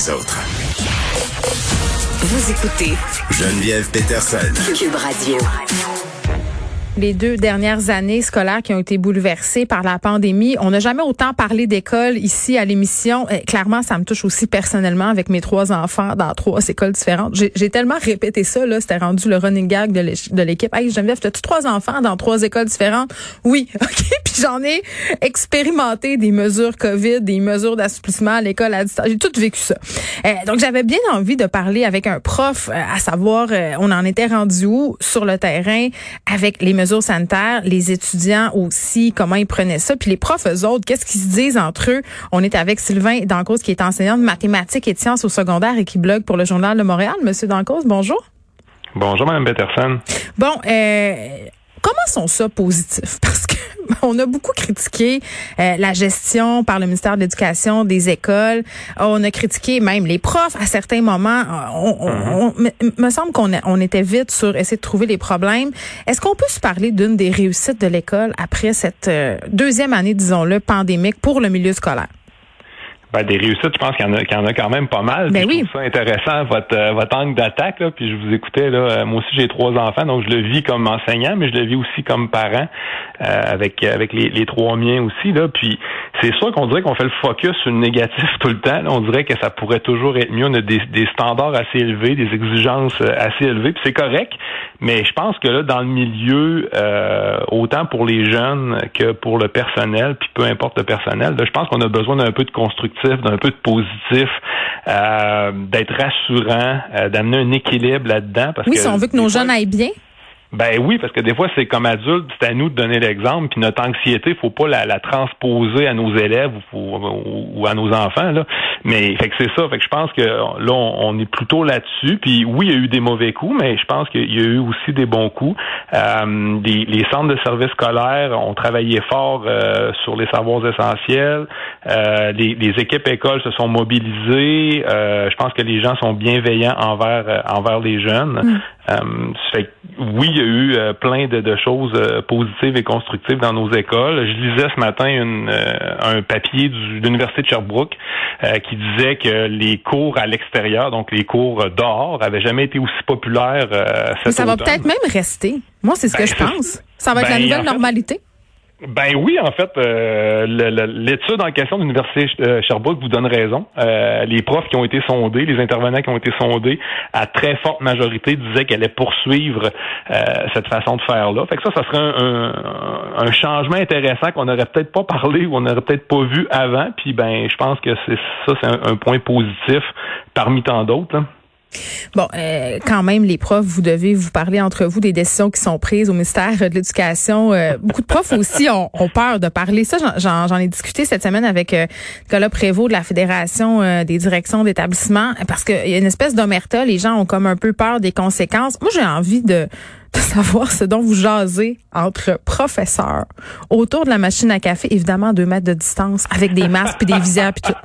les autres. Vous écoutez Geneviève Peterson, Cube Radio. Les deux dernières années scolaires qui ont été bouleversées par la pandémie. On n'a jamais autant parlé d'école ici à l'émission. Et clairement, ça me touche aussi personnellement avec mes trois enfants dans trois écoles différentes. J'ai tellement répété ça, là, c'était rendu le running gag de l'équipe. Hey, Geneviève, t'as-tu trois enfants dans trois écoles différentes? Oui, OK. Puis j'en ai expérimenté des mesures COVID, des mesures d'assouplissement à l'école à distance. J'ai tout vécu ça. Donc, j'avais bien envie de parler avec un prof, à savoir, on en était rendu où sur le terrain avec les mesures sanitaires, les étudiants aussi, comment ils prenaient ça, puis les profs, eux autres, qu'est-ce qu'ils se disent entre eux? On est avec Sylvain Dancause, qui est enseignant de mathématiques et de sciences au secondaire et qui blogue pour le Journal de Montréal. Monsieur Dancause, bonjour. Bonjour, Mme Peterson. Bon, comment sont ça positif? Parce que on a beaucoup critiqué la gestion par le ministère de l'Éducation des écoles. On a critiqué même les profs à certains moments. On me semble qu'on était vite sur essayer de trouver les problèmes. Est-ce qu'on peut se parler d'une des réussites de l'école après cette deuxième année, disons-le, pandémique pour le milieu scolaire? Ben, des réussites, je pense qu'il y en a quand même pas mal. Ben oui. Je trouve ça intéressant, votre angle d'attaque, là. Puis je vous écoutais, là. Moi aussi, j'ai trois enfants, donc je le vis comme enseignant, mais je le vis aussi comme parent, avec les trois miens aussi, là. Puis c'est sûr qu'on dirait qu'on fait le focus sur le négatif tout le temps, là. On dirait que ça pourrait toujours être mieux. On a des standards assez élevés, des exigences assez élevées, puis c'est correct. Mais je pense que là, dans le milieu, autant pour les jeunes que pour le personnel, puis peu importe le personnel, là, je pense qu'on a besoin d'un peu de constructif, d'un peu de positif, d'être rassurant, d'amener un équilibre là-dedans. Parce oui, que si on veut que nos jeunes aillent bien. Ben oui, parce que des fois, c'est comme adulte, c'est à nous de donner l'exemple, puis notre anxiété, faut pas la transposer à nos élèves ou à nos enfants, là. Mais fait que c'est ça, fait que je pense que là, on est plutôt là-dessus. Puis oui, il y a eu des mauvais coups, mais je pense qu'il y a eu aussi des bons coups. Les centres de services scolaires ont travaillé fort sur les savoirs essentiels. Les équipes écoles se sont mobilisées. Je pense que les gens sont bienveillants envers les jeunes. Fait que oui, il y a eu plein de choses positives et constructives dans nos écoles. Je lisais ce matin un papier de l'Université de Sherbrooke qui disait que les cours à l'extérieur, donc les cours dehors, avaient jamais été aussi populaires cet automne. Ça va peut-être même rester. Moi, c'est ce que je pense. Ça va être la nouvelle normalité. Ben oui, en fait, l'étude en question de l'Université Sherbrooke vous donne raison. Les profs qui ont été sondés, les intervenants qui ont été sondés, à très forte majorité disaient qu'elle allait poursuivre cette façon de faire-là. Fait que ça serait un changement intéressant qu'on n'aurait peut-être pas parlé ou on n'aurait peut-être pas vu avant. Puis ben, je pense que c'est un point positif parmi tant d'autres, hein. Bon, quand même, les profs, vous devez vous parler entre vous des décisions qui sont prises au ministère de l'Éducation. Beaucoup de profs aussi ont peur de parler. Ça, j'en ai discuté cette semaine avec Nicolas Prévost de la Fédération des directions d'établissement, parce qu'il y a une espèce d'omerta. Les gens ont comme un peu peur des conséquences. Moi, j'ai envie de savoir ce dont vous jasez entre professeurs autour de la machine à café, évidemment à 2 mètres de distance, avec des masques puis des visières puis tout.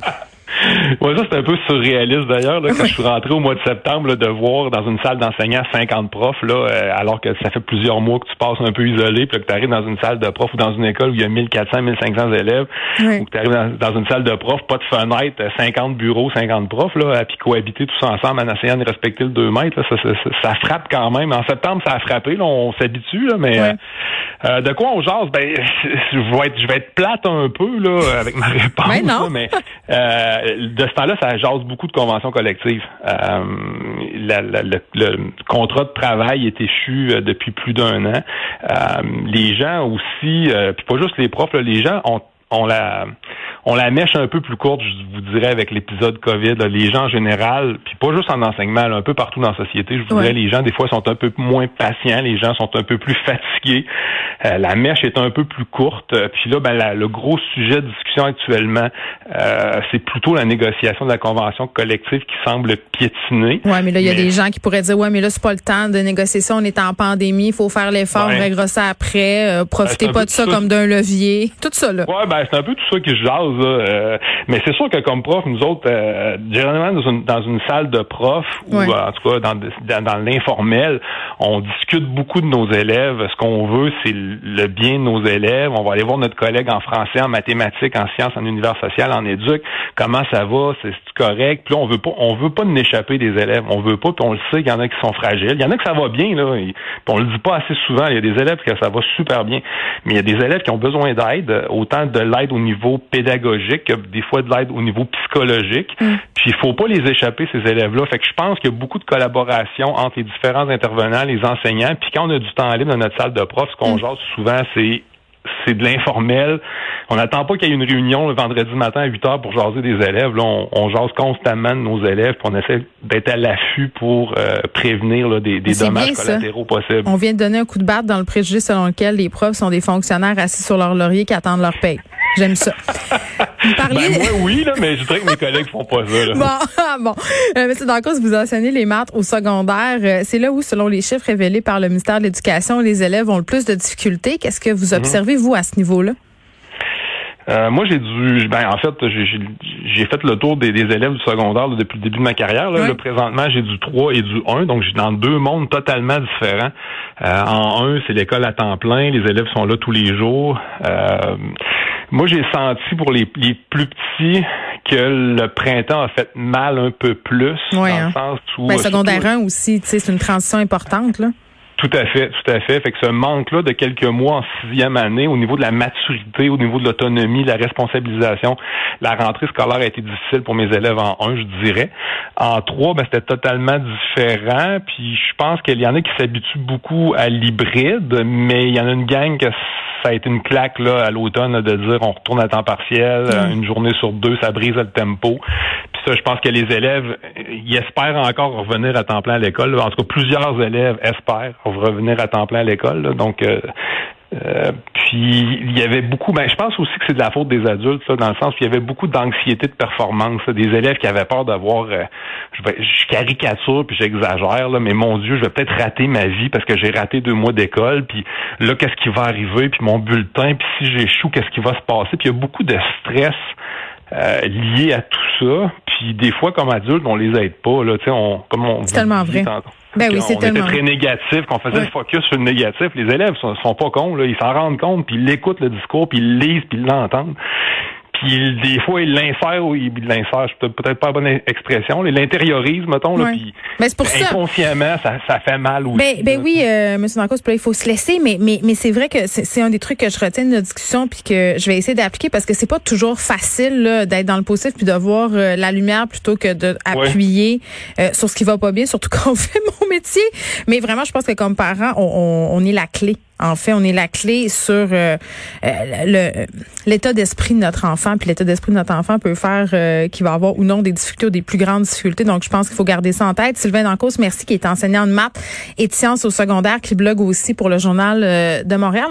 Ouais, ça, c'est un peu surréaliste, d'ailleurs, là, quand je suis rentré au mois de septembre, là, de voir dans une salle d'enseignants 50 profs, là, alors que ça fait plusieurs mois que tu passes un peu isolé, puis là, que tu arrives dans une salle de profs ou dans une école où il y a 1400, 1500 élèves, oui. Ou que tu arrives dans une salle de profs, pas de fenêtre, 50 bureaux, 50 profs, là, puis cohabiter tous ensemble en essayant de respecter le 2 mètres, là, ça frappe quand même. En septembre, ça a frappé, là, on s'habitue, là, mais oui. De quoi on jase? Ben, je vais être plate un peu, là, avec ma réponse, mais non. Là, mais... de ce temps-là, ça jase beaucoup de conventions collectives. Le contrat de travail est échu depuis plus d'un an. Les gens aussi, puis pas juste les profs, là, les gens ont la mèche un peu plus courte, je vous dirais, avec l'épisode COVID. Là, les gens en général, puis pas juste en enseignement, là, un peu partout dans la société, je vous dirais, les gens, des fois, sont un peu moins patients, les gens sont un peu plus fatigués. La mèche est un peu plus courte. Puis là, ben, le gros sujet de discussion actuellement, c'est plutôt la négociation de la convention collective qui semble piétiner. Oui, mais là, il y a des gens qui pourraient dire, ouais, mais là, c'est pas le temps de négocier ça, on est en pandémie, il faut faire l'effort, on réglera ça après, profitez pas de ça comme d'un levier, tout ça, là. Ouais, ben, c'est un peu tout ça qui jase, là. Mais c'est sûr que comme prof, nous autres, généralement dans une salle de prof, ou en tout cas dans l'informel, on discute beaucoup de nos élèves. Ce qu'on veut, c'est le bien de nos élèves. On va aller voir notre collègue en français, en mathématiques, en sciences, en univers social, en éduc. Comment ça va? C'est correct? Puis là, on veut pas en échapper des élèves. On veut pas, puis on le sait qu'il y en a qui sont fragiles. Il y en a que ça va bien, là. Puis on le dit pas assez souvent. Il y a des élèves que ça va super bien. Mais il y a des élèves qui ont besoin d'aide, autant de l'aide au niveau pédagogique que des fois de l'aide au niveau psychologique. Puis il faut pas les échapper, ces élèves-là. Fait que je pense qu'il y a beaucoup de collaboration entre les différents intervenants, les enseignants. Puis quand on a du temps libre dans notre salle de prof, ce qu'on jase souvent, c'est de l'informel. On n'attend pas qu'il y ait une réunion le vendredi matin à 8h pour jaser des élèves. Là, on jase constamment de nos élèves, puis on essaie d'être à l'affût pour prévenir là, des dommages collatéraux possibles. On vient de donner un coup de barre dans le préjugé selon lequel les profs sont des fonctionnaires assis sur leur laurier qui attendent leur paye. J'aime ça. Moi, oui, là, mais je dirais que mes collègues font pas ça. Là. Bon. Monsieur Dancause, vous enseignez les maths au secondaire. C'est là où, selon les chiffres révélés par le ministère de l'Éducation, les élèves ont le plus de difficultés. Qu'est-ce que vous observez, vous, à ce niveau-là? Moi, j'ai fait le tour des élèves du secondaire là, depuis le début de ma carrière. Là, présentement, j'ai du 3 et du 1, donc j'ai dans deux mondes totalement différents. En 1, c'est l'école à temps plein, les élèves sont là tous les jours. Moi, j'ai senti pour les plus petits que le printemps a fait mal un peu plus, dans le sens où... secondaire 1 aussi, tu sais, c'est une transition importante, là. Tout à fait. Fait que ce manque-là de quelques mois en sixième année, au niveau de la maturité, au niveau de l'autonomie, la responsabilisation, la rentrée scolaire a été difficile pour mes élèves en 1, je dirais. En 3, c'était totalement différent. Puis je pense qu'il y en a qui s'habituent beaucoup à l'hybride, mais il y en a une gang que ça a été une claque là à l'automne là, de dire on retourne à temps partiel, une journée sur deux, ça brise le tempo. Puis ça, je pense que les élèves, ils espèrent encore revenir à temps plein à l'école. En tout cas, plusieurs élèves espèrent revenir à temps plein à l'école. Là. Donc, puis il y avait beaucoup. Je pense aussi que c'est de la faute des adultes, là, dans le sens où il y avait beaucoup d'anxiété de performance, là, des élèves qui avaient peur d'avoir. Je caricature puis j'exagère, là, mais mon Dieu, je vais peut-être rater ma vie parce que j'ai raté 2 mois d'école. Puis là, qu'est-ce qui va arriver? Puis mon bulletin. Puis si j'échoue, qu'est-ce qui va se passer? Puis il y a beaucoup de stress lié à tout ça. Puis des fois, comme adultes, on les aide pas. Là, c'est tellement vrai. C'est tellement était très négatif, qu'on faisait le focus sur le négatif. Les élèves sont pas cons, là. Ils s'en rendent compte, puis ils écoutent le discours, puis ils lisent, puis ils l'entendent. Puis des fois, ils l'insèrent, c'est peut-être pas la bonne expression, ils l'intériorisent, mettons, là, puis c'est pour inconsciemment, ça fait mal aussi. M. Dancause, il faut se laisser, mais c'est vrai que c'est un des trucs que je retiens de notre discussion, puis que je vais essayer d'appliquer, parce que c'est pas toujours facile là, d'être dans le positif, puis de voir la lumière plutôt que d'appuyer sur ce qui va pas bien, surtout quand on fait mon métier. Mais vraiment, je pense que comme parents, on est la clé. En fait, on est la clé sur l'état d'esprit de notre enfant. Puis l'état d'esprit de notre enfant peut faire qu'il va avoir ou non des difficultés ou des plus grandes difficultés. Donc, je pense qu'il faut garder ça en tête. Sylvain Dancause, merci, qui est enseignant de maths et de sciences au secondaire, qui blogue aussi pour le Journal de Montréal.